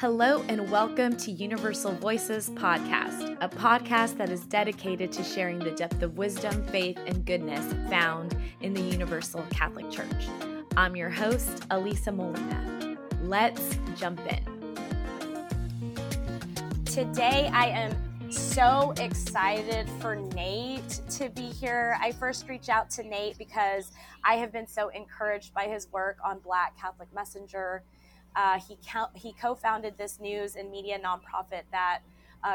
Hello and welcome to Universal Voices Podcast, a podcast that is dedicated to sharing the depth of wisdom, faith, and goodness found in the Universal Catholic Church. I'm your host, Alisa Molina. Let's jump in. Today I am so excited for Nate to be here. I first reached out to Nate because I have been so encouraged by his work on Black Catholic Messenger. He co-founded this news and media nonprofit that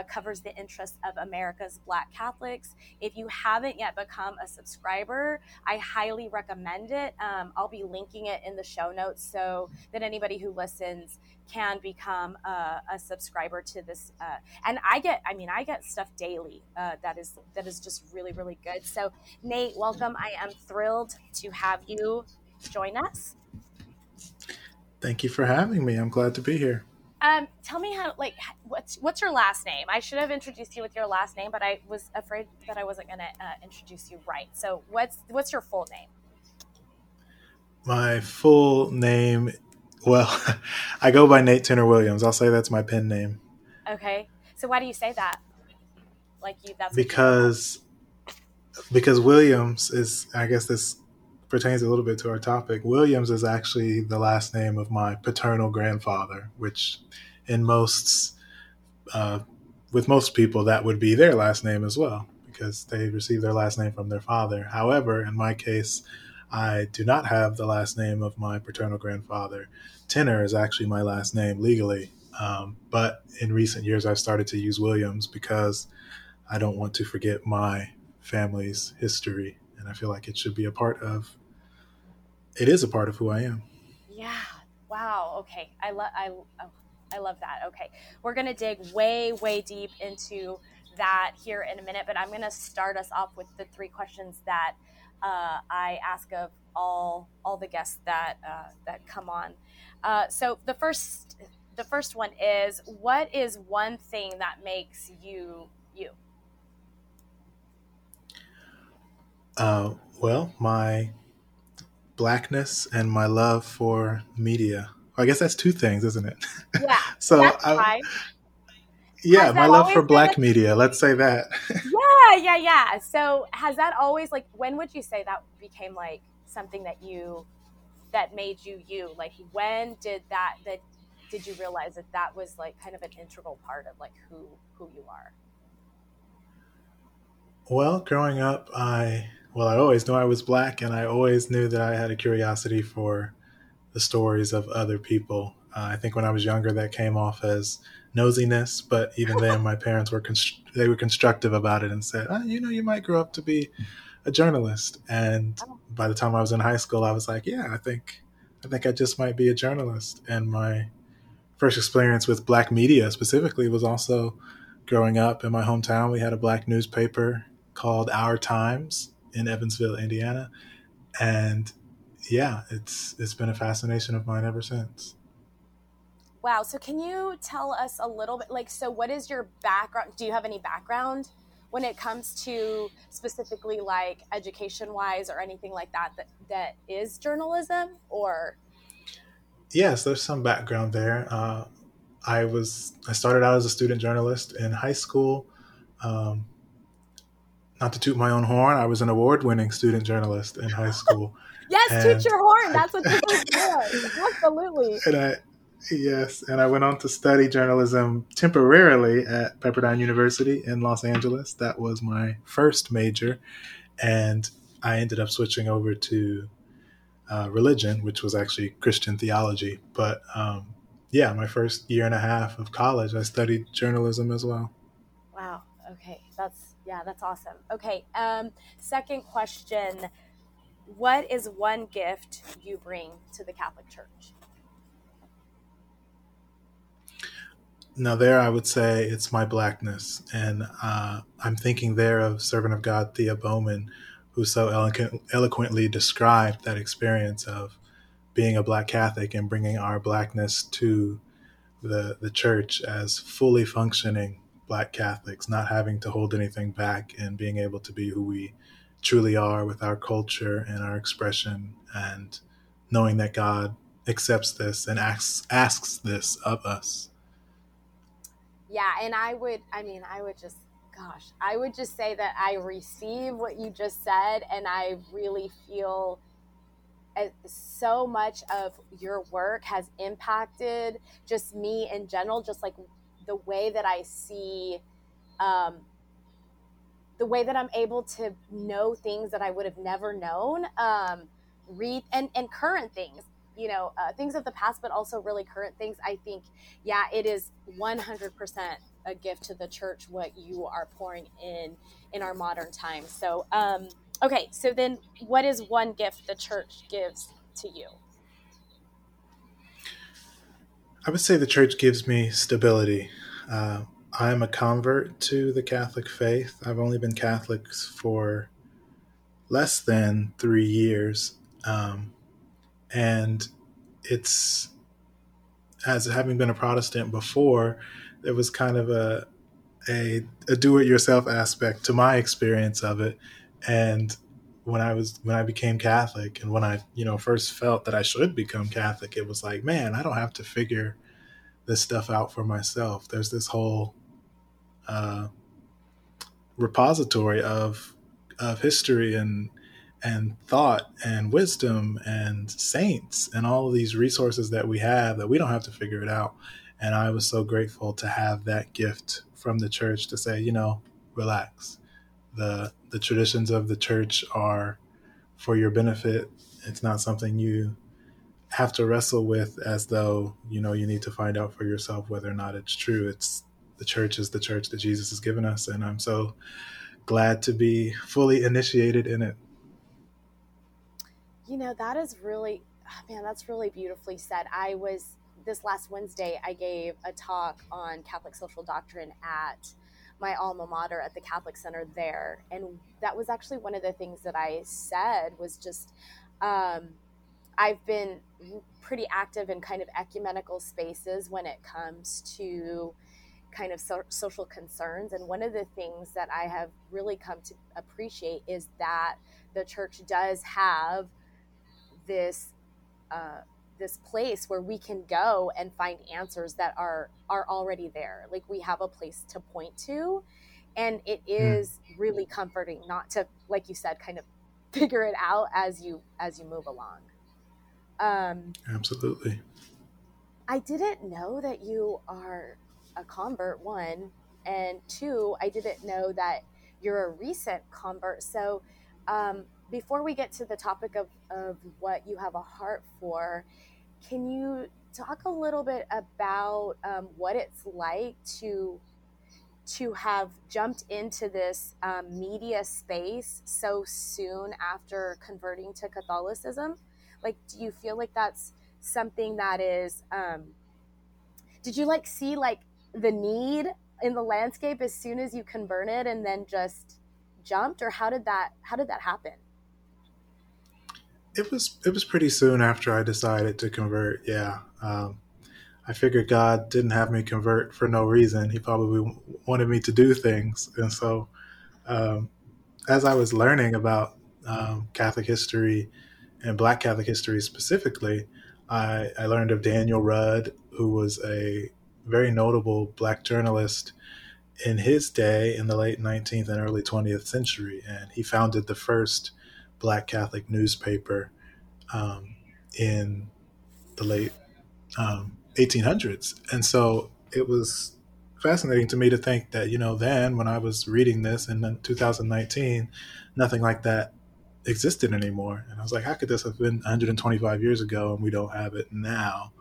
covers the interests of America's Black Catholics. If you haven't yet become a subscriber, I highly recommend it. I'll be linking it in the show notes so that anybody who listens can become a subscriber to this. And I get stuff daily that is just really, really good. So Nate, welcome. I am thrilled to have you join us. Thank you for having me. I'm glad to be here. Tell me what's your last name? I should have introduced you with your last name, but I was afraid that I wasn't going to introduce you right. So what's your full name? My full name, well, I go by Nate Turner Williams. I'll say that's my pen name. Okay. So why do you say that? Because Williams is, I guess this pertains a little bit to our topic. Williams is actually the last name of my paternal grandfather, which with most people, that would be their last name as well, because they receive their last name from their father. However, in my case, I do not have the last name of my paternal grandfather. Tenor is actually my last name legally. But in recent years, I've started to use Williams because I don't want to forget my family's history. And I feel like it should be a part of who I am. Yeah. Wow. Okay. I love that. Okay. We're going to dig way, way deep into that here in a minute, but I'm going to start us off with the three questions that I ask of all the guests that come on. So the first one is, what is one thing that makes you, you? Well, my blackness and my love for media. I guess that's two things, isn't it? Yeah. So that's fine. Yeah, my love for black media. Let's say that. Yeah. So has that always, when would you say that became something that made you? When did that did you realize that was kind of an integral part of who you are? Well, growing up, I always knew I was black, and I always knew that I had a curiosity for the stories of other people. I think when I was younger, that came off as nosiness, but even then, my parents were constructive about it and said, you might grow up to be a journalist. And by the time I was in high school, I was like, yeah, I think I just might be a journalist. And my first experience with black media specifically was also growing up in my hometown. We had a black newspaper called Our Times in Evansville, Indiana. And yeah, it's been a fascination of mine ever since. Wow. So can you tell us a little bit, so what is your background? Do you have any background when it comes to specifically education wise or anything like that is journalism or? Yes, there's some background there. I started out as a student journalist in high school. Not to toot my own horn, I was an award-winning student journalist in high school. Yes, and toot your horn. That's what people do. Absolutely. And I went on to study journalism temporarily at Pepperdine University in Los Angeles. That was my first major, and I ended up switching over to religion, which was actually Christian theology. But my first year and a half of college, I studied journalism as well. Wow. Okay. That's awesome. Okay. Second question. What is one gift you bring to the Catholic Church? Now there, I would say it's my blackness. And I'm thinking there of Servant of God, Thea Bowman, who so eloquently described that experience of being a Black Catholic and bringing our blackness to the church as fully functioning Black Catholics, not having to hold anything back and being able to be who we truly are with our culture and our expression and knowing that God accepts this and asks this of us. Yeah, and I would just say that I receive what you just said, and I really feel so much of your work has impacted just me in general, just like the way that I see, the way that I'm able to know things that I would have never known, read and current things, you know, things of the past, but also really current things. I think, yeah, it is 100% a gift to the church, what you are pouring in our modern times. So, okay. So then what is one gift the church gives to you? I would say the church gives me stability. I'm a convert to the Catholic faith. I've only been Catholic for less than 3 years. And it's, as having been a Protestant before, there was kind of a do-it-yourself aspect to my experience of it. And when I became Catholic, and when I, you know, first felt that I should become Catholic, it was like, man, I don't have to figure this stuff out for myself. There's this whole repository of history and thought and wisdom and saints and all of these resources that we have that we don't have to figure it out. And I was so grateful to have that gift from the church to say, you know, relax. The traditions of the church are for your benefit. It's not something you have to wrestle with as though, you know, you need to find out for yourself whether or not it's true. It's the church is the church that Jesus has given us. And I'm so glad to be fully initiated in it. You know, that is really, man, that's really beautifully said. This last Wednesday, I gave a talk on Catholic social doctrine at my alma mater at the Catholic Center there. And that was actually one of the things that I said was just, I've been pretty active in kind of ecumenical spaces when it comes to kind of social concerns. And one of the things that I have really come to appreciate is that the church does have this place where we can go and find answers that are already there. Like, we have a place to point to, and it is really comforting not to, like you said, kind of figure it out as you move along. Absolutely. I didn't know that you are a convert, one, and two, I didn't know that you're a recent convert. So, before we get to the topic of what you have a heart for, can you talk a little bit about what it's like to have jumped into this media space so soon after converting to Catholicism? Like, do you feel like that's something that is, did you like see like the need in the landscape as soon as you converted and then just jumped, or how did that happen? It was pretty soon after I decided to convert. Yeah. I figured God didn't have me convert for no reason. He probably wanted me to do things. And so, as I was learning about Catholic history and Black Catholic history specifically, I learned of Daniel Rudd, who was a very notable Black journalist in his day in the late 19th and early 20th century. And he founded the first Black Catholic newspaper in the late 1800s. And so it was fascinating to me to think that, you know, then when I was reading this in 2019, nothing like that existed anymore. And I was like, how could this have been 125 years ago and we don't have it now?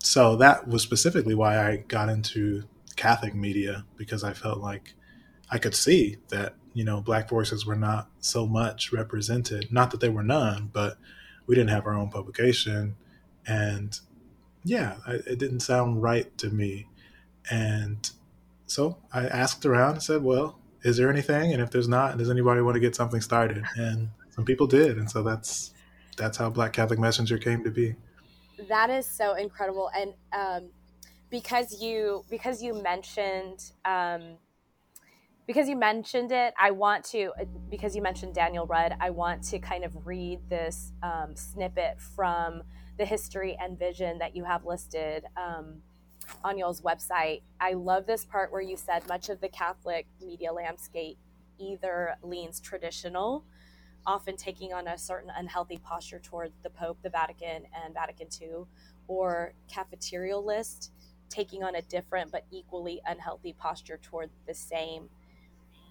So that was specifically why I got into Catholic media, because I felt like I could see that, you know, Black voices were not so much represented. Not that they were none, but we didn't have our own publication. And yeah, it didn't sound right to me. And so I asked around and said, well, is there anything? And if there's not, does anybody want to get something started? And some people did. And so that's how Black Catholic Messenger came to be. That is so incredible. And, because you mentioned because you mentioned it, I want to, because you mentioned Daniel Rudd, I want to kind of read this snippet from the history and vision that you have listed on y'all's website. I love this part where you said much of the Catholic media landscape either leans traditional, often taking on a certain unhealthy posture toward the Pope, the Vatican, and Vatican II, or cafeterialist, taking on a different but equally unhealthy posture toward the same.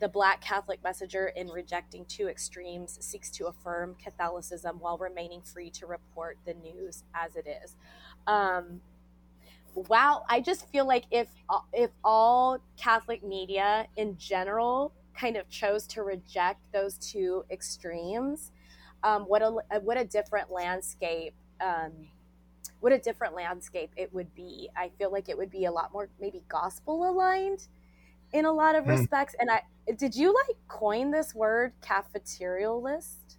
The Black Catholic Messenger, in rejecting two extremes, seeks to affirm Catholicism while remaining free to report the news as it is. Wow, I just feel like if all Catholic media in general kind of chose to reject those two extremes, what a different landscape. What a different landscape it would be. I feel like it would be a lot more maybe gospel aligned in a lot of respects. And did you like coin this word cafeterialist,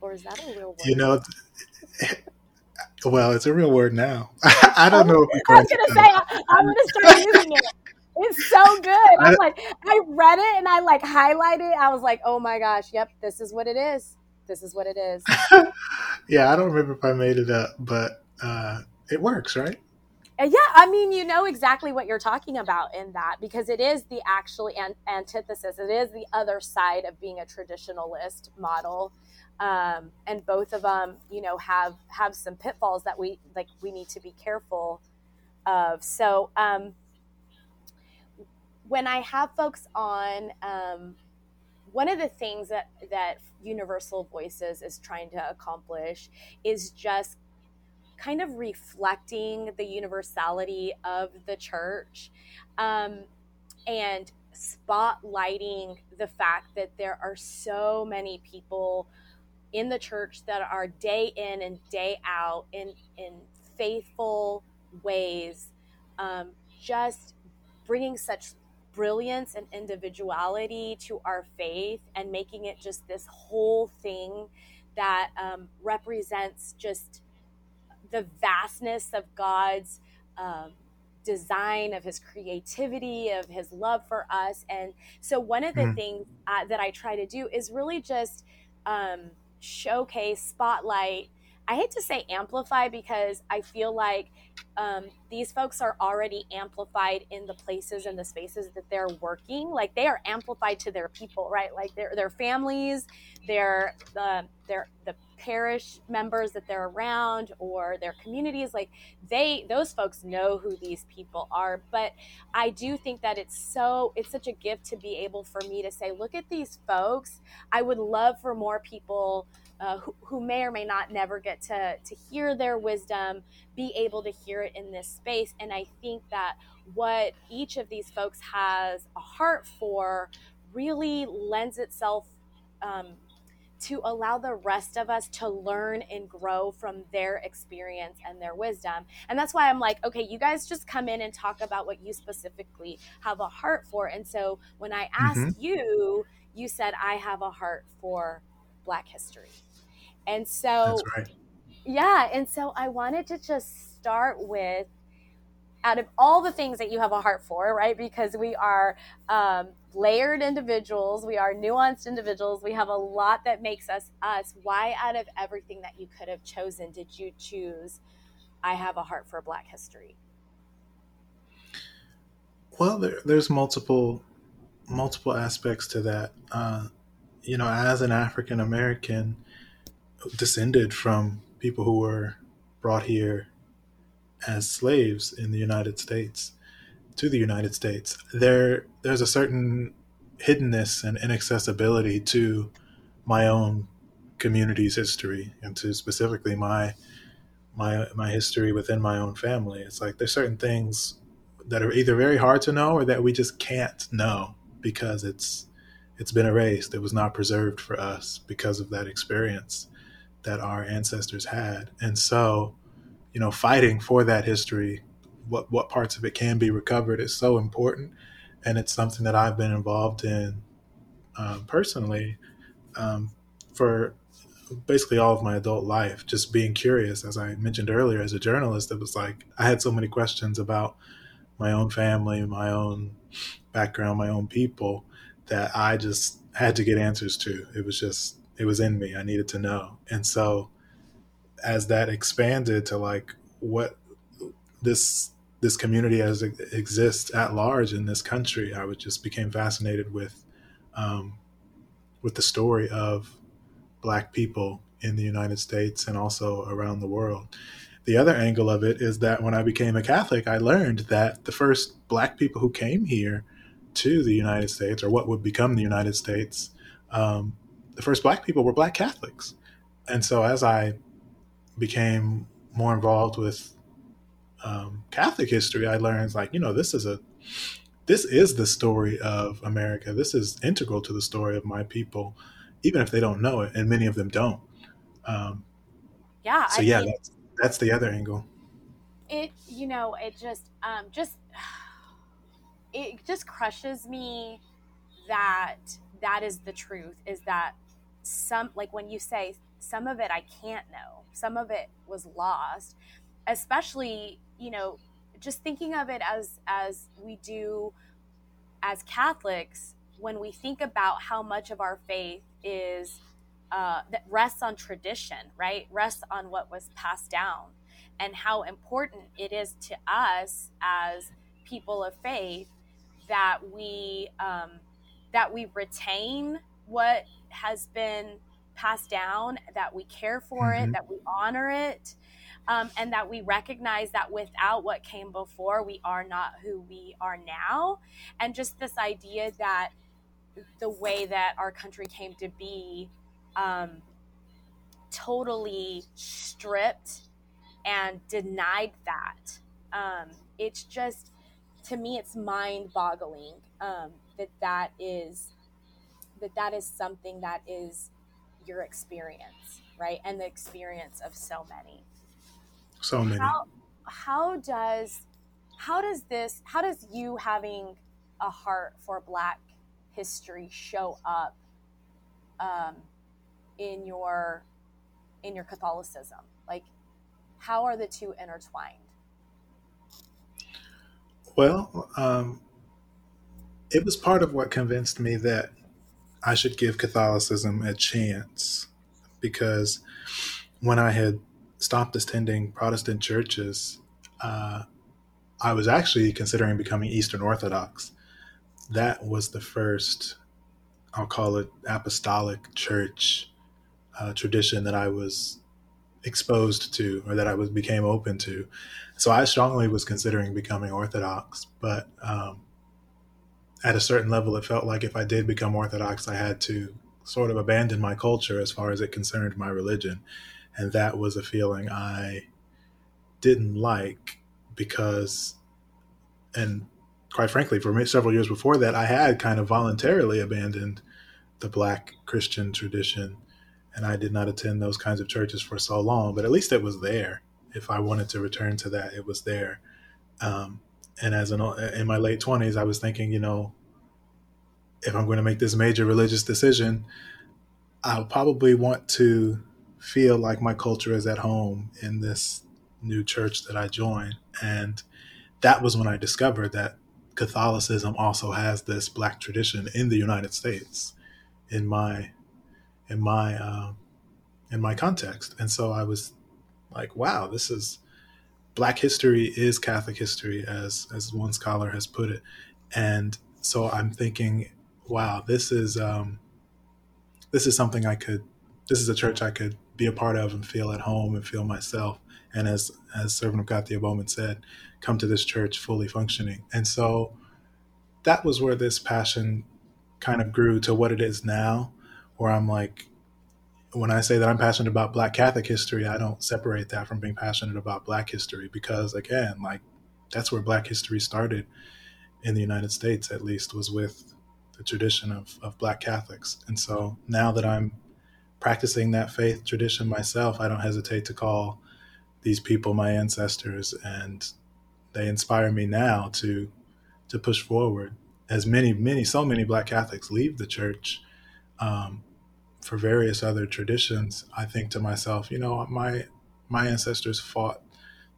or is that a real word? You know, well, it's a real word now. I don't know. I was going to say, I'm going to start using it. It's so good. I'm like, I read it and I like highlighted it. I was like, oh my gosh. Yep. This is what it is. This is what it is. Yeah. I don't remember if I made it up, but it works, right? Yeah, I mean, you know exactly what you're talking about in that, because it is the actual antithesis. It is the other side of being a traditionalist model, and both of them, you know, have some pitfalls that we need to be careful of. So when I have folks on, one of the things that Universal Voices is trying to accomplish is just kind of reflecting the universality of the church, and spotlighting the fact that there are so many people in the church that are day in and day out in faithful ways, just bringing such brilliance and individuality to our faith and making it just this whole thing that represents just the vastness of God's design, of his creativity, of his love for us. And so one of the things that I try to do is really just showcase, spotlight. I hate to say amplify, because I feel like these folks are already amplified in the places and the spaces that they're working. Like, they are amplified to their people, right? Like their families, the parish members that they're around, or their communities. Like, those folks know who these people are. But I do think that it's such a gift to be able for me to say, look at these folks. I would love for more people who may or may not never get to hear their wisdom, be able to hear it in this space. And I think that what each of these folks has a heart for really lends itself to allow the rest of us to learn and grow from their experience and their wisdom. And that's why I'm like, okay, you guys just come in and talk about what you specifically have a heart for. And so when I asked you said, I have a heart for Black history. And so, that's right. Yeah. And so I wanted to just start with, out of all the things that you have a heart for, right? Because we are layered individuals, we are nuanced individuals, we have a lot that makes us us. Why, out of everything that you could have chosen, did you choose, I have a heart for Black history? Well, there's multiple aspects to that. You know, as an African American, descended from people who were brought here as slaves in the United States, to the United States, there's a certain hiddenness and inaccessibility to my own community's history, and to specifically my history within my own family. It's like there's certain things that are either very hard to know, or that we just can't know because it's been erased. It was not preserved for us because of that experience that our ancestors had. And so, you know, fighting for that history, what parts of it can be recovered, is so important. And it's something that I've been involved in personally for basically all of my adult life, just being curious. As I mentioned earlier, as a journalist, it was like I had so many questions about my own family, my own background, my own people, that I just had to get answers to. It was in me. I needed to know. And so as that expanded to like what this community as it exists at large in this country, I would just became fascinated with the story of Black people in the United States and also around the world. The other angle of it is that when I became a Catholic, I learned that the first Black people who came here to the United States, or what would become the United States, the first Black people were Black Catholics. And so as I became more involved with Catholic history, I learned, like, you know, this is the story of America. This is integral to the story of my people, even if they don't know it, and many of them don't. That's the other angle. It just crushes me that is the truth, is that some, like when you say some of it, I can't know, some of it was lost, especially, you know, just thinking of it as we do as Catholics, when we think about how much of our faith is that rests on tradition, right? Rests on what was passed down, and how important it is to us as people of faith that we retain what has been passed down, that we care for mm-hmm. it, that we honor it. And that we recognize that without what came before, we are not who we are now. And just this idea that the way that our country came to be totally stripped and denied that. It's just, to me, it's mind-boggling that is something that is your experience, right? And the experience of so many. So many. How does you having a heart for Black history show up in your Catholicism? Like, how are the two intertwined? Well, it was part of what convinced me that I should give Catholicism a chance, because when I had stopped attending Protestant churches, I was actually considering becoming Eastern Orthodox. That was the first, I'll call it, apostolic church tradition that I was exposed to, or that I became open to. So I strongly was considering becoming Orthodox, but at a certain level, it felt like if I did become Orthodox, I had to sort of abandon my culture as far as it concerned my religion. And that was a feeling I didn't like, because, and quite frankly, for several years before that, I had kind of voluntarily abandoned the Black Christian tradition, and I did not attend those kinds of churches for so long, but at least it was there. If I wanted to return to that, it was there. And in my late 20s, I was thinking, you know, if I'm going to make this major religious decision, I'll probably want to feel like my culture is at home in this new church that I joined. And that was when I discovered that Catholicism also has this Black tradition in the United States, in my context. And so I was like, wow, this is, Black history is Catholic history, as one scholar has put it. And so I'm thinking, wow, this is a church I could be a part of and feel at home and feel myself. And as Servant of God Thea Bowman said, come to this church fully functioning. And so that was where this passion kind of grew to what it is now, where I'm like, when I say that I'm passionate about Black Catholic history, I don't separate that from being passionate about Black history, because again, like, that's where Black history started in the United States, at least, was with the tradition of Black Catholics. And so now that I'm practicing that faith tradition myself, I don't hesitate to call these people my ancestors, and they inspire me now to push forward. As so many Black Catholics leave the church for various other traditions, I think to myself, you know, my ancestors fought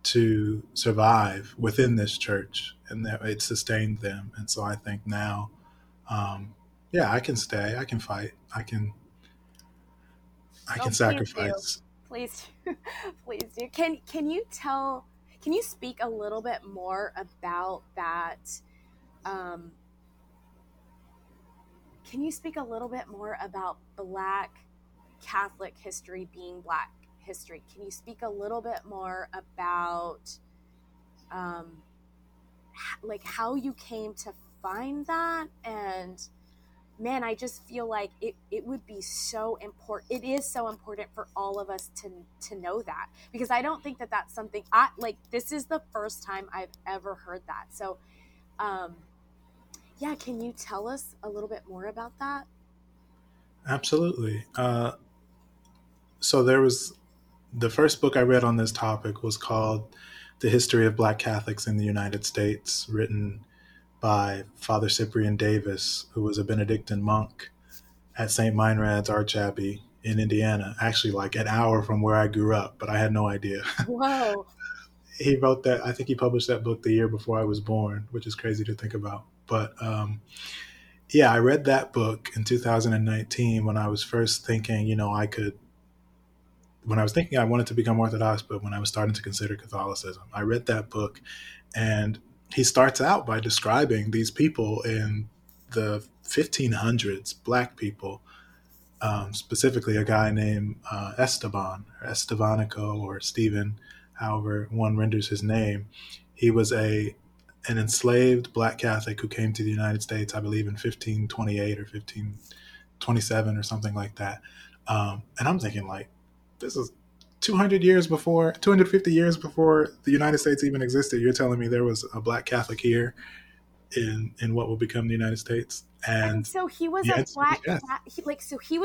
to survive within this church, and that it sustained them. And so I think now, Yeah, I can stay. I can fight. I can sacrifice. Please do. Please do. Can you speak a little bit more about that? Can you speak a little bit more about Black Catholic history being Black history? Can you speak a little bit more about like how you came to find that? And man, I just feel like it would be so important. It is so important for all of us to know that, because I don't think that that's something this is the first time I've ever heard that. So, yeah. Can you tell us a little bit more about that? Absolutely. So there was the first book I read on this topic was called The History of Black Catholics in the United States, written by Father Cyprian Davis, who was a Benedictine monk at St. Meinrad's Archabbey in Indiana, actually like an hour from where I grew up, but I had no idea. Whoa. He wrote that, I think he published that book the year before I was born, which is crazy to think about. But yeah, I read that book in 2019 when I was first thinking, when I was thinking I wanted to become Orthodox, but when I was starting to consider Catholicism, I read that book, and he starts out by describing these people in the 1500s, Black people, specifically a guy named Esteban, or Estevanico, or Stephen, however one renders his name. He was an enslaved Black Catholic who came to the United States, I believe, in 1528 or 1527 or something like that. And I'm thinking, like, this is 250 years before the United States even existed. You're telling me there was a Black Catholic here in what will become the United States? And so he was a Black, yes. He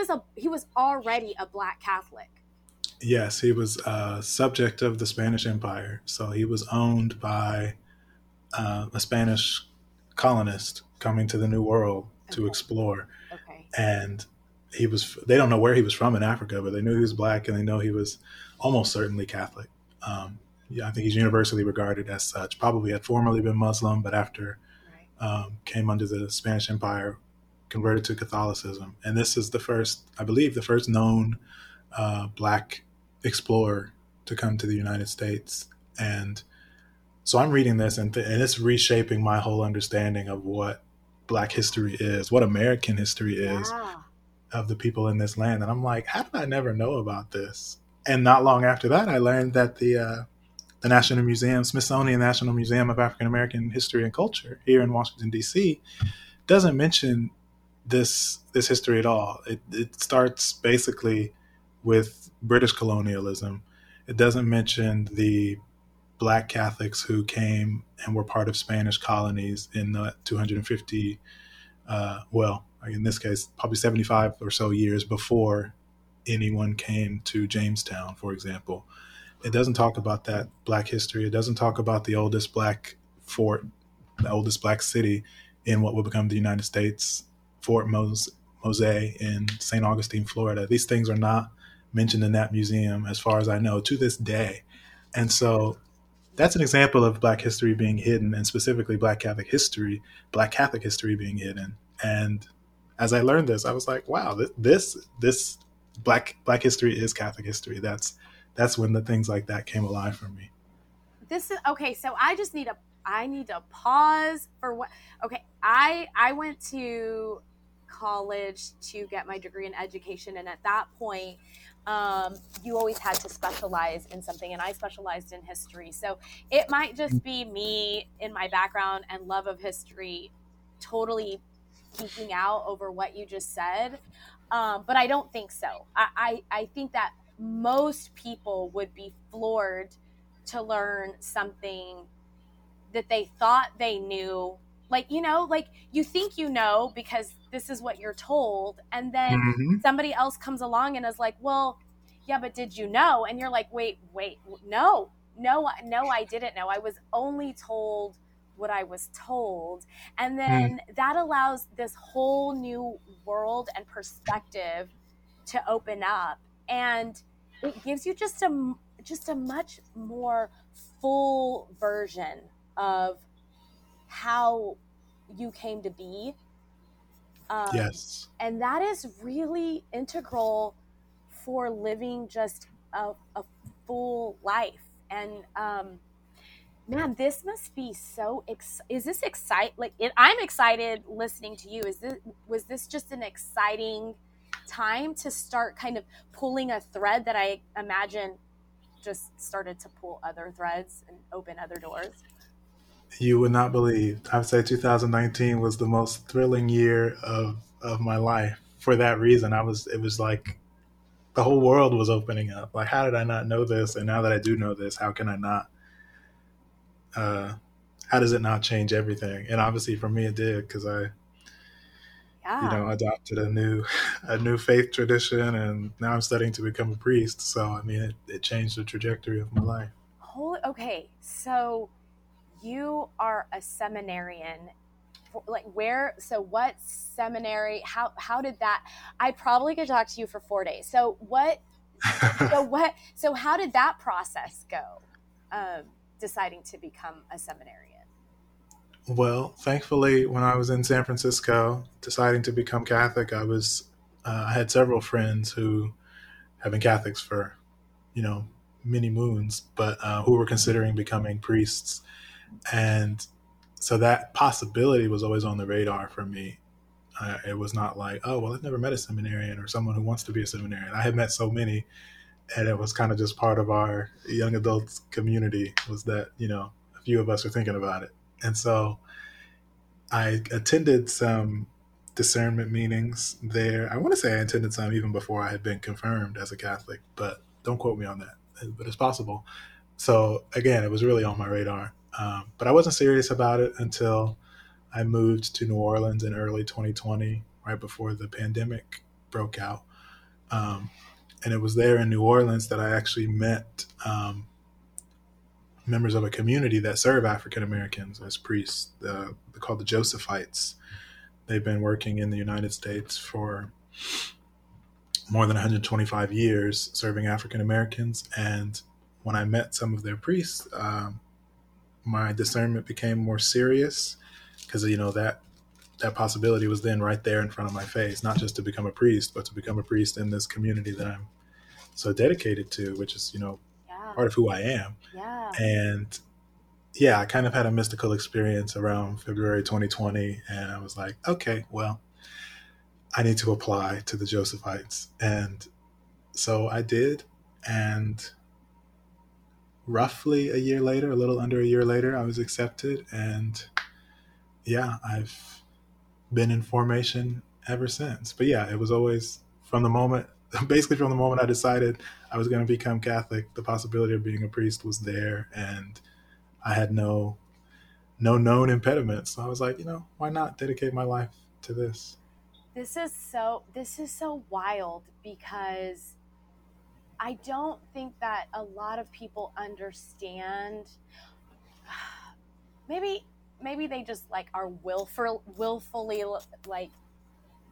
was already a Black Catholic. Yes, he was a subject of the Spanish Empire. So he was owned by a Spanish colonist coming to the New World to explore. Okay. And they don't know where he was from in Africa, but they knew he was Black, and they know he was almost certainly Catholic. Yeah, I think he's universally regarded as such. Probably had formerly been Muslim, but after came under the Spanish Empire, converted to Catholicism. And this is the first known Black explorer to come to the United States. And so I'm reading this, and it's reshaping my whole understanding of what Black history is, what American history is. Yeah. Of the people in this land. And I'm like, how did I never know about this? And not long after that, I learned that the National Museum, Smithsonian National Museum of African American History and Culture here in Washington, D.C., doesn't mention this history at all. It starts basically with British colonialism. It doesn't mention the Black Catholics who came and were part of Spanish colonies in the 250, in this case, probably 75 or so years before anyone came to Jamestown, for example. It doesn't talk about that Black history. It doesn't talk about the oldest Black fort, the oldest Black city in what will become the United States, Fort Mose in St. Augustine, Florida. These things are not mentioned in that museum, as far as I know, to this day. And so that's an example of Black history being hidden, and specifically Black Catholic history being hidden. And as I learned this, I was like, wow, this black history is Catholic history. That's when the things like that came alive for me. This is okay. So I need to pause for what? Okay. I went to college to get my degree in education. And at that point, you always had to specialize in something. And I specialized in history. So it might just be me in my background and love of history totally geeking out over what you just said, but I don't think so. I think that most people would be floored to learn something that they thought they knew. Like you think you know because this is what you're told, and then somebody else comes along and is like, well, yeah, but did you know? And you're like, wait, no, I didn't know. I was only told what I was told. And then that allows this whole new world and perspective to open up. And it gives you just a much more full version of how you came to be Yes. And that is really integral for living just a full life. And man, this must be so. Is this exciting? Like, I'm excited listening to you. Was this just an exciting time to start kind of pulling a thread that I imagine just started to pull other threads and open other doors? You would not believe. I would say 2019 was the most thrilling year of my life for that reason. It was like the whole world was opening up. Like, how did I not know this? And now that I do know this, how can I not? How does it not change everything? And obviously for me it did, because I adopted a new faith tradition, and now I'm studying to become a priest. So, I mean, it changed the trajectory of my life. Okay, so you are a seminarian. Like, where? So what seminary? How did that? I probably could talk to you for 4 days. So what? So how did that process go? Deciding to become a seminarian. Well, thankfully, when I was in San Francisco deciding to become Catholic, I had several friends who have been Catholics for, many moons, but who were considering becoming priests. And so that possibility was always on the radar for me. It was not like, oh, well, I've never met a seminarian or someone who wants to be a seminarian. I had met so many, and it was kind of just part of our young adults community was that, a few of us were thinking about it. And so I attended some discernment meetings there. I want to say I attended some even before I had been confirmed as a Catholic, but don't quote me on that, but it's possible. So again, it was really on my radar. But I wasn't serious about it until I moved to New Orleans in early 2020, right before the pandemic broke out. And it was there in New Orleans that I actually met members of a community that serve African-Americans as priests. They're called the Josephites. They've been working in the United States for more than 125 years serving African-Americans. And when I met some of their priests, my discernment became more serious because, that possibility was then right there in front of my face, not just to become a priest, but to become a priest in this community that I'm so dedicated to, which is, part of who I am. Yeah. And I kind of had a mystical experience around February 2020. And I was like, okay, well, I need to apply to the Josephites. And so I did. And roughly a little under a year later, I was accepted. And I've been in formation ever since. But it was always from the moment I decided I was going to become Catholic, the possibility of being a priest was there, and I had no known impediments. So I was like, why not dedicate my life to this? This is so wild, because I don't think that a lot of people understand. Maybe they just like are willfully like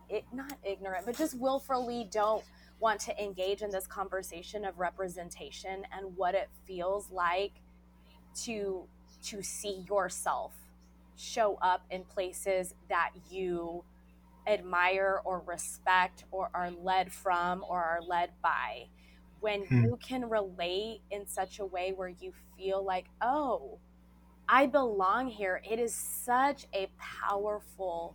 it, not ignorant, but just willfully don't want to engage in this conversation of representation and what it feels like to see yourself show up in places that you admire or respect or are led from or are led by. When you can relate in such a way where you feel like, oh, I belong here. It is such a powerful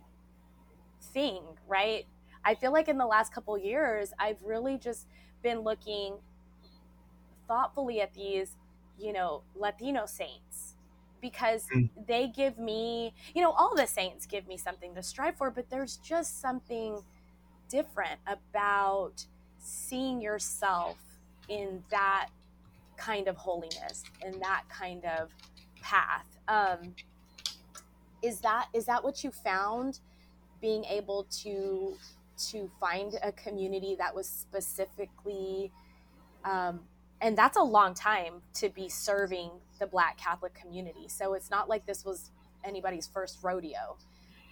thing, right? I feel like in the last couple of years, I've really just been looking thoughtfully at these, Latino saints, because they give me, all the saints give me something to strive for, but there's just something different about seeing yourself in that kind of holiness, in that kind of path. Is that what you found, being able to find a community that was specifically, and that's a long time to be serving the Black Catholic community. So it's not like this was anybody's first rodeo.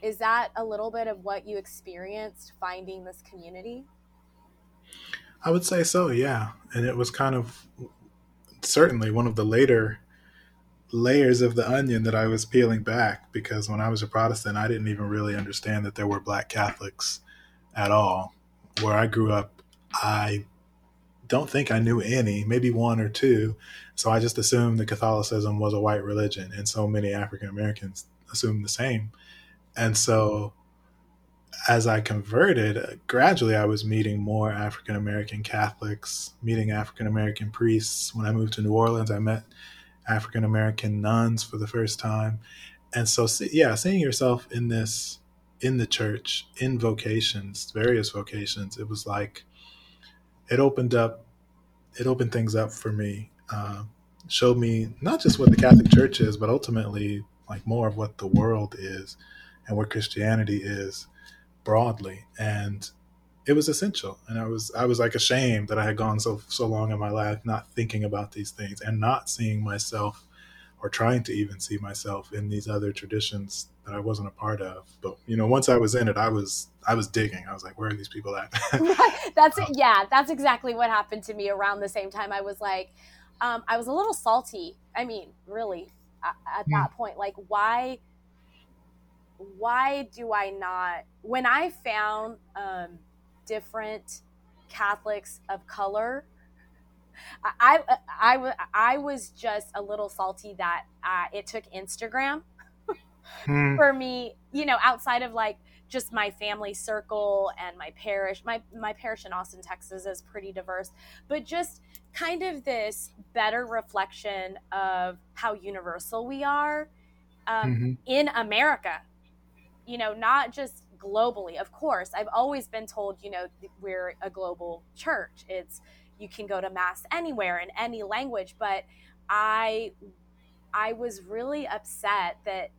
Is that a little bit of what you experienced finding this community? I would say so. Yeah. And it was certainly one of the later layers of the onion that I was peeling back, because when I was a Protestant, I didn't even really understand that there were Black Catholics at all. Where I grew up, I don't think I knew any, maybe one or two. So I just assumed that Catholicism was a white religion, and so many African Americans assumed the same. And so as I converted, gradually I was meeting more African American Catholics, meeting African American priests. When I moved to New Orleans, I met African American nuns for the first time. And so, yeah, seeing yourself in this, in the church, in vocations, various vocations, it was like, it opened things up for me, showed me not just what the Catholic Church is, but ultimately like more of what the world is and what Christianity is broadly. And it was essential. And I was like ashamed that I had gone so long in my life not thinking about these things and not seeing myself or trying to even see myself in these other traditions that I wasn't a part of. But, you know, once I was in it, I was digging. I was like, where are these people at? Right. That's exactly what happened to me around the same time. I was like, I was a little salty. I mean, really at that point, like why do I not, when I found different Catholics of color, I was just a little salty that it took Instagram for me, you know, outside of like just my family circle and my parish. My parish in Austin, Texas is pretty diverse, but just kind of this better reflection of how universal we are in America, you know, not just globally. Of course, I've always been told, you know, we're a global church. You can go to mass anywhere in any language, but I was really upset that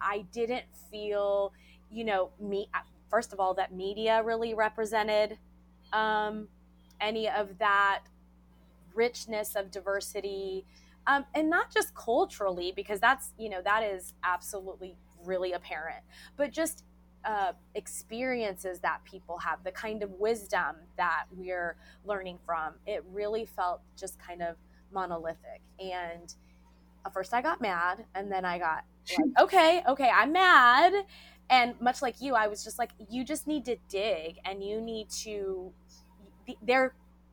I didn't feel, you know, first of all, that media really represented any of that richness of diversity, and not just culturally, because that's, you know, that is absolutely really apparent, but just experiences that people have, the kind of wisdom that we're learning from. It really felt just kind of monolithic. And at first I got mad, and then I got like, okay, I'm mad. And much like you, I was just like, you just need to dig, and you need to,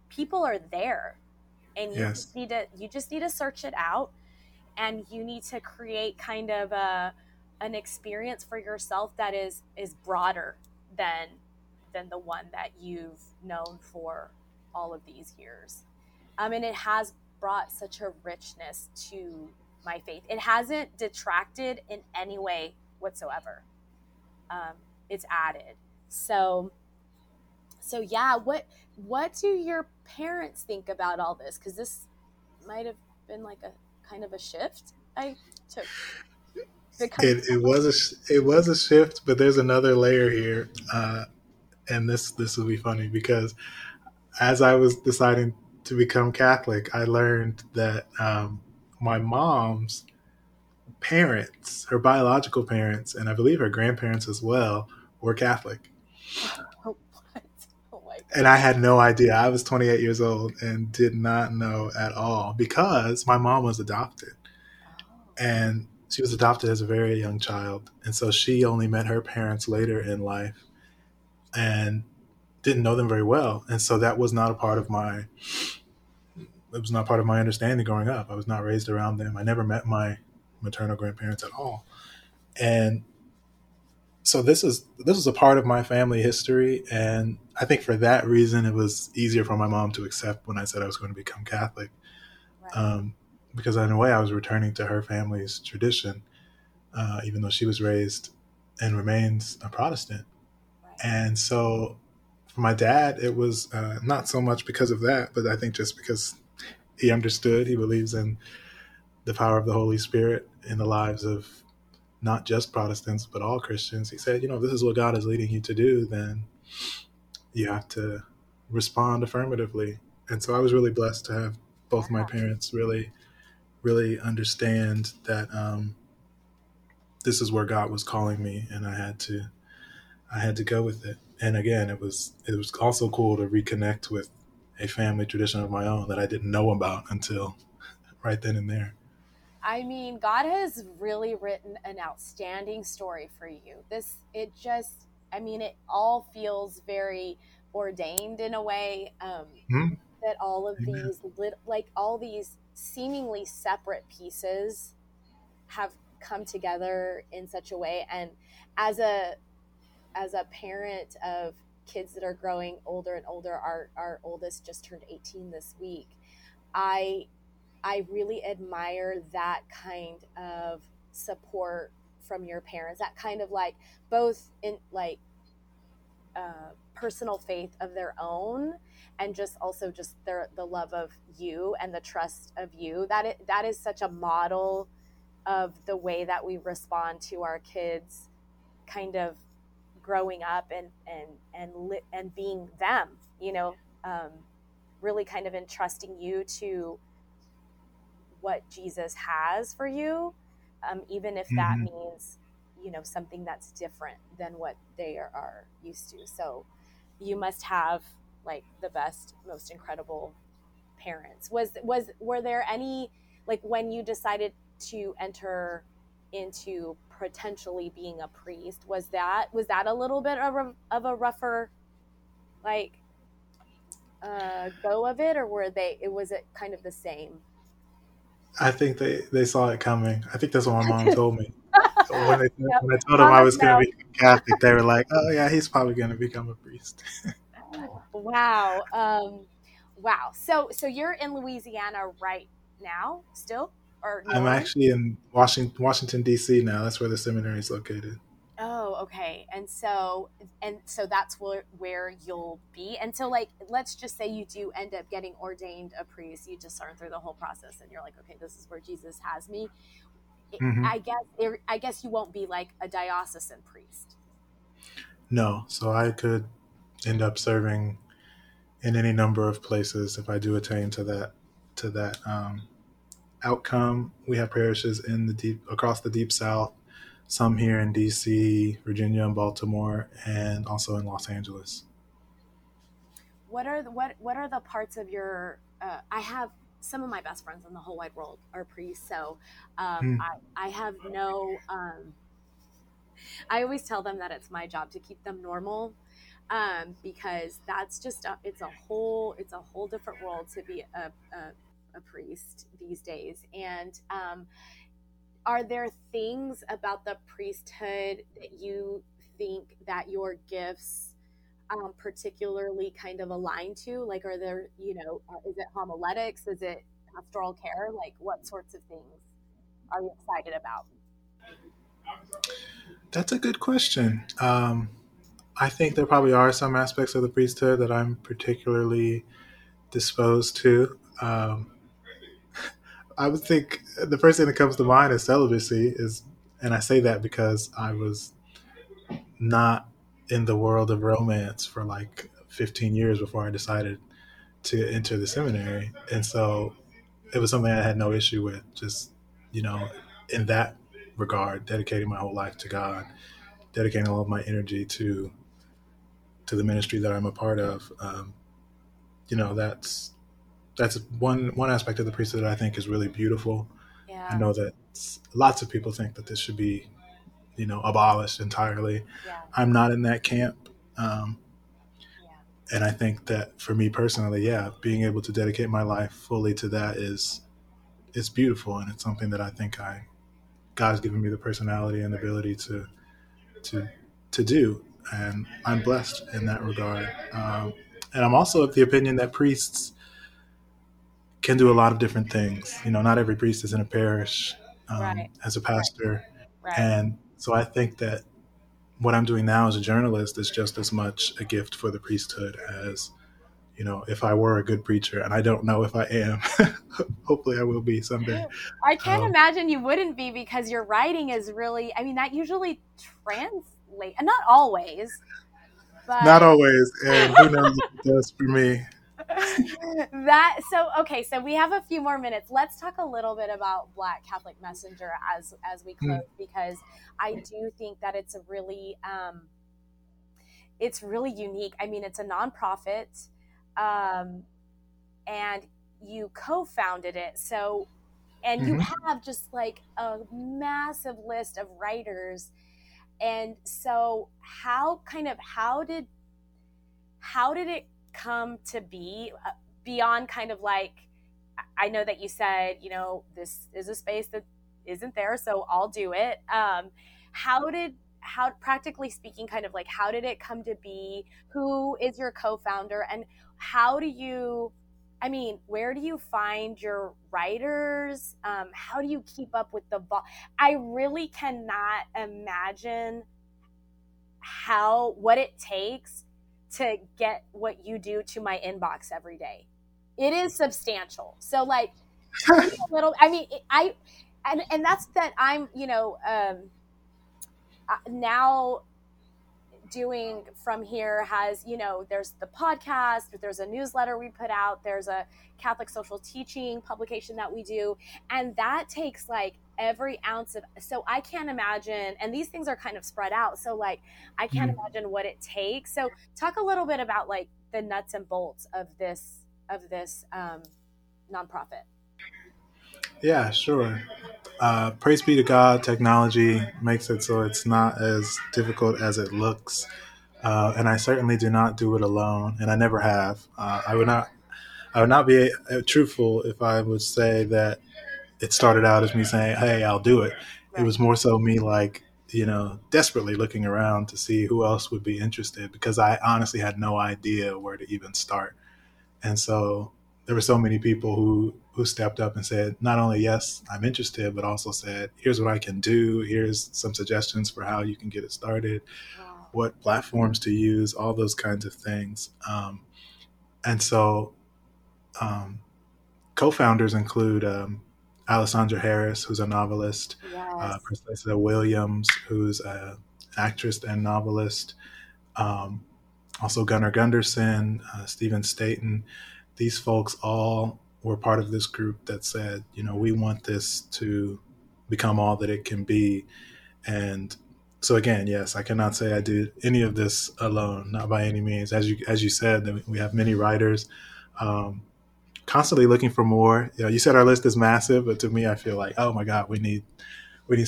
people are there, and you yes. just need to search it out, and you need to create kind of an experience for yourself that is broader than the one that you've known for all of these years. And it has brought such a richness to my faith. It hasn't detracted in any way whatsoever. It's added. So yeah, what do your parents think about all this? 'Cause this might've been like a kind of a shift I took. It was a shift, but there's another layer here, and this will be funny, because as I was deciding to become Catholic, I learned that my mom's parents, her biological parents, and I believe her grandparents as well, were Catholic. Oh, what? Oh my God. And I had no idea. I was 28 years old and did not know at all, because my mom was adopted, and she was adopted as a very young child. And so she only met her parents later in life and didn't know them very well. And so that was not part of my understanding growing up. I was not raised around them. I never met my maternal grandparents at all. And so this was a part of my family history. And I think for that reason, it was easier for my mom to accept when I said I was going to become Catholic. Right. Because in a way I was returning to her family's tradition, even though she was raised and remains a Protestant. Right. And so for my dad, it was not so much because of that, but I think just because he understood, he believes in the power of the Holy Spirit in the lives of not just Protestants, but all Christians. He said, you know, if this is what God is leading you to do, then you have to respond affirmatively. And so I was really blessed to have both my parents really understand that this is where God was calling me, and I had to go with it. And again, it was also cool to reconnect with a family tradition of my own that I didn't know about until right then and there. I mean, God has really written an outstanding story for you. This, it just, I mean, it all feels very ordained in a way, mm-hmm. that all of these, like all these seemingly separate pieces have come together in such a way. And as a parent of kids that are growing older and older, our oldest just turned 18 this week. I really admire that kind of support from your parents, that kind of like both in like personal faith of their own and just also just the love of you and the trust of you. That is such a model of the way that we respond to our kids kind of growing up and being them, you know, really kind of entrusting you to what Jesus has for you, even if that mm-hmm. means, you know, something that's different than what they are used to. So you must have like the best, most incredible parents. Were there any, like when you decided to enter into potentially being a priest, was that a little bit of a rougher, like, go of it, or was it kind of the same? I think they saw it coming. I think that's what my mom told me. When I told them I was going to be Catholic, they were like, oh, yeah, he's probably going to become a priest. Wow. Wow. So you're in Louisiana right now still? Or no? I'm actually in Washington, D.C. now. That's where the seminary is located. Oh, okay. And so that's where you'll be. And so like, let's just say you do end up getting ordained a priest, you discern through the whole process and you're like, okay, this is where Jesus has me. Mm-hmm. I guess you won't be like a diocesan priest. No. So I could end up serving in any number of places if I do attain to that outcome. We have parishes across the Deep South. Some here in D.C., Virginia, and Baltimore, and also in Los Angeles. What are the parts of your? I have some of my best friends in the whole wide world are priests, so I have no. I always tell them that it's my job to keep them normal, because that's just it's a whole different world to be a priest these days, and. Are there things about the priesthood that you think that your gifts particularly kind of align to? Like, are there, you know, is it homiletics? Is it pastoral care? Like, what sorts of things are you excited about? That's a good question. I think there probably are some aspects of the priesthood that I'm particularly disposed to. I would think the first thing that comes to mind is celibacy, and I say that because I was not in the world of romance for like 15 years before I decided to enter the seminary. And so it was something I had no issue with, just, you know, in that regard, dedicating my whole life to God, dedicating all of my energy to the ministry that I'm a part of. You know, that's one aspect of the priesthood that I think is really beautiful. Yeah. I know that lots of people think that this should be, you know, abolished entirely. Yeah. I'm not in that camp. And I think that for me personally, yeah, being able to dedicate my life fully to that is beautiful. And it's something that I think God's given me the personality and ability to do. And I'm blessed in that regard. And I'm also of the opinion that priests can do a lot of different things. You know, not every priest is in a parish as a pastor. Right. And so I think that what I'm doing now as a journalist is just as much a gift for the priesthood as, you know, if I were a good preacher, and I don't know if I am. Hopefully I will be someday. I can't imagine you wouldn't be, because your writing is really, I mean, that usually translates, and not always. But... Not always. And who knows what it does for me. So we have a few more minutes. Let's talk a little bit about Black Catholic Messenger as we close, because I do think that it's a really unique. I mean, it's a nonprofit, and you co-founded it. So And you have just like a massive list of writers. And so how did it come to be beyond kind of like, I know that you said, you know, this is a space that isn't there, so I'll do it. How practically speaking, kind of like, how did it come to be? Who is your co-founder, and how do you, I mean, where do you find your writers? How do you keep up with the ball? I really cannot imagine what it takes to get what you do to my inbox every day. It is substantial. So like a little, I mean, and that's that I'm, you know, now doing From Here has, you know, there's the podcast, but there's a newsletter we put out, there's a Catholic social teaching publication that we do, and that takes like every ounce of, so I can't imagine, and these things are kind of spread out, so like I can't imagine what it takes. So talk a little bit about like the nuts and bolts of this nonprofit. Yeah, sure. Praise be to God, technology makes it so it's not as difficult as it looks. And I certainly do not do it alone, and I never have. I would not be truthful if I would say that it started out as me saying, hey, I'll do it. Right. It was more so me like, you know, desperately looking around to see who else would be interested, because I honestly had no idea where to even start. And so there were so many people who stepped up and said, not only, yes, I'm interested, but also said, here's what I can do. Here's some suggestions for how you can get it started, wow, what platforms to use, all those kinds of things. And so co-founders include Alessandra Harris, who's a novelist, yes, Priscilla Williams, who's an actress and novelist, also Gunnar Gunderson, Stephen Staten. These folks all were part of this group that said, you know, we want this to become all that it can be. And so again, yes, I cannot say I did any of this alone, not by any means. As you said, we have many writers constantly looking for more. You know, you said our list is massive, but to me, I feel like, oh my God, we need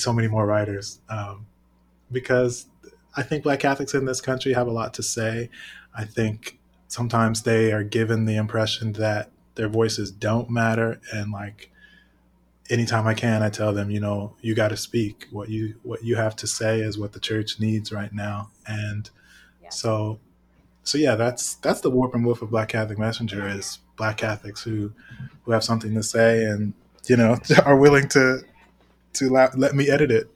so many more writers, because I think Black Catholics in this country have a lot to say. I think sometimes they are given the impression that their voices don't matter. And like, anytime I can, I tell them, you know, you got to speak. What you have to say is what the church needs right now. And yeah. So yeah, that's the warp and woof of Black Catholic Messenger, is Black Catholics who have something to say and, you know, are willing to let me edit it.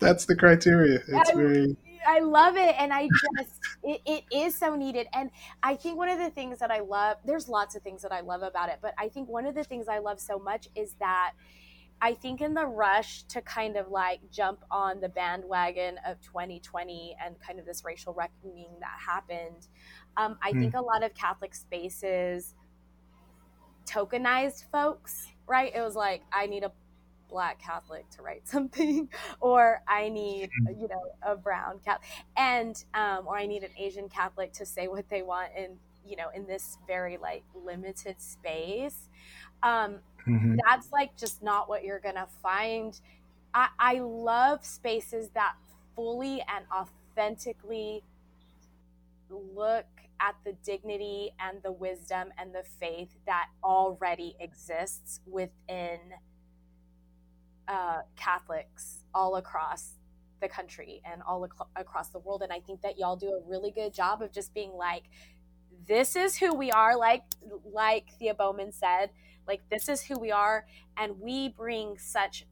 That's the criteria. It's very... I love it. And I just, it is so needed. And I think one of the things that I love, there's lots of things that I love about it, but I think one of the things I love so much is that I think in the rush to kind of like jump on the bandwagon of 2020 and kind of this racial reckoning that happened, I think a lot of Catholic spaces tokenized folks, right? It was like, I need a Black Catholic to write something, or I need, you know, a brown Catholic, and or I need an Asian Catholic to say what they want in, you know, in this very like limited space. That's like just not what you're gonna find. I love spaces that fully and authentically look at the dignity and the wisdom and the faith that already exists within Catholics all across the country and all across the world. And I think that y'all do a really good job of just being like, this is who we are. Like Thea Bowman said, like, this is who we are. And we bring such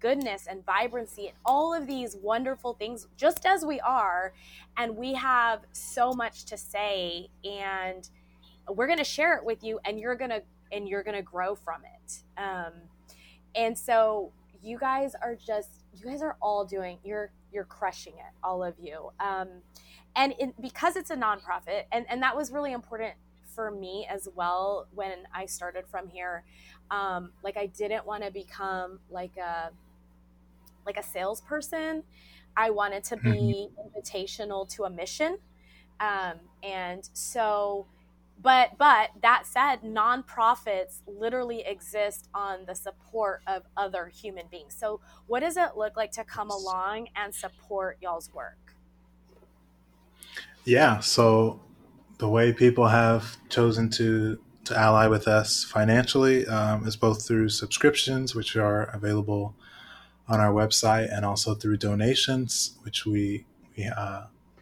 goodness and vibrancy and all of these wonderful things just as we are. And we have so much to say, and we're going to share it with you, and you're going to grow from it. And so you guys are all doing, you're crushing it, all of you. Because it's a nonprofit, and that was really important for me as well when I started From Here. Like, I didn't want to become like a salesperson. I wanted to be invitational to a mission. And so But that said, nonprofits literally exist on the support of other human beings. So what does it look like to come along and support y'all's work? Yeah, so the way people have chosen to ally with us financially is both through subscriptions, which are available on our website, and also through donations, which we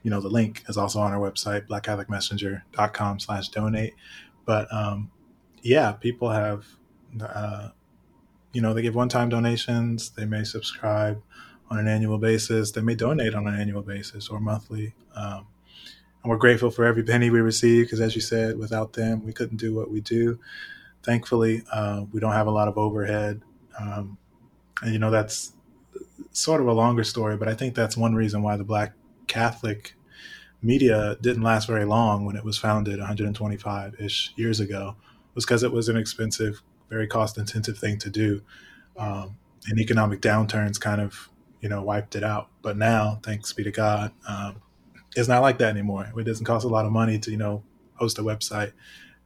you know, the link is also on our website, blackcatholicmessenger.com/donate. But yeah, people have, you know, they give one-time donations. They may subscribe on an annual basis. They may donate on an annual basis or monthly. And we're grateful for every penny we receive because, as you said, without them, we couldn't do what we do. Thankfully, we don't have a lot of overhead. And, you know, that's sort of a longer story, but I think that's one reason why the Black Catholic Media didn't last very long when it was founded 125-ish years ago, was because it was an expensive, very cost-intensive thing to do. And economic downturns kind of, you know, wiped it out. But now, thanks be to God, it's not like that anymore. It doesn't cost a lot of money to, you know, host a website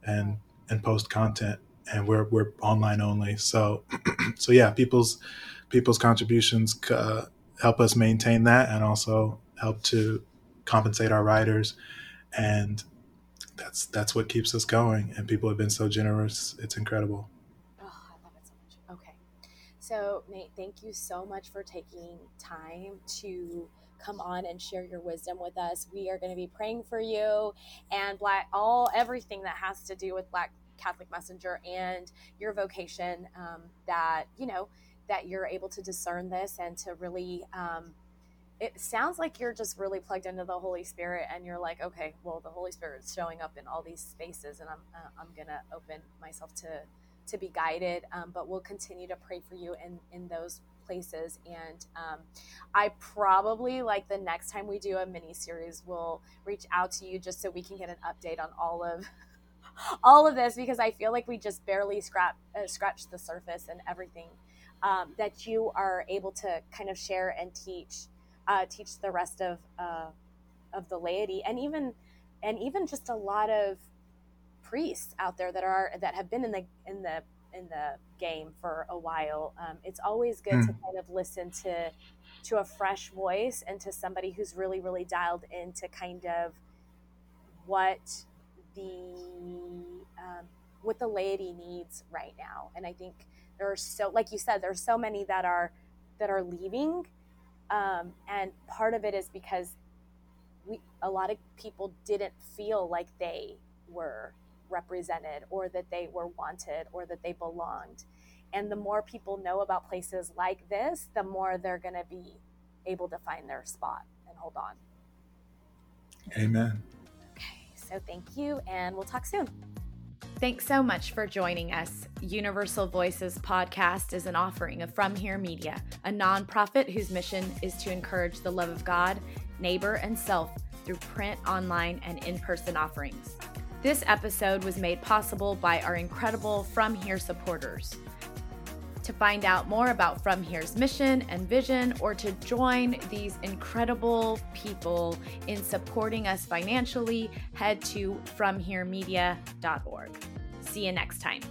and post content, and we're online only. So yeah, people's contributions help us maintain that, and also help to compensate our writers, and that's what keeps us going. And people have been so generous, it's incredible. Oh, I love it so much. Okay, so Nate, thank you so much for taking time to come on and share your wisdom with us. We are going to be praying for you and everything that has to do with Black Catholic Messenger and your vocation. That you know that you're able to discern this and to really. It sounds like you're just really plugged into the Holy Spirit, and you're like, okay, well, the Holy Spirit's showing up in all these spaces, and I'm gonna open myself to be guided. But we'll continue to pray for you in those places. And I probably, like, the next time we do a mini series, will reach out to you just so we can get an update on all of this, because I feel like we just barely scratched the surface and everything that you are able to kind of share and teach the rest of the laity, and even just a lot of priests out there that have been in the game for a while. It's always good to kind of listen to a fresh voice and to somebody who's really, really dialed into kind of what the laity needs right now. And I think there are like you said, there's so many that are leaving. And part of it is because a lot of people didn't feel like they were represented, or that they were wanted, or that they belonged. And the more people know about places like this, the more they're going to be able to find their spot and hold on. Amen. Okay, so thank you, and we'll talk soon. Thanks so much for joining us. Universal Voices Podcast is an offering of From Here Media, a nonprofit whose mission is to encourage the love of God, neighbor, and self through print, online, and in-person offerings. This episode was made possible by our incredible From Here supporters. To find out more about From Here's mission and vision, or to join these incredible people in supporting us financially, head to FromHereMedia.org. See you next time.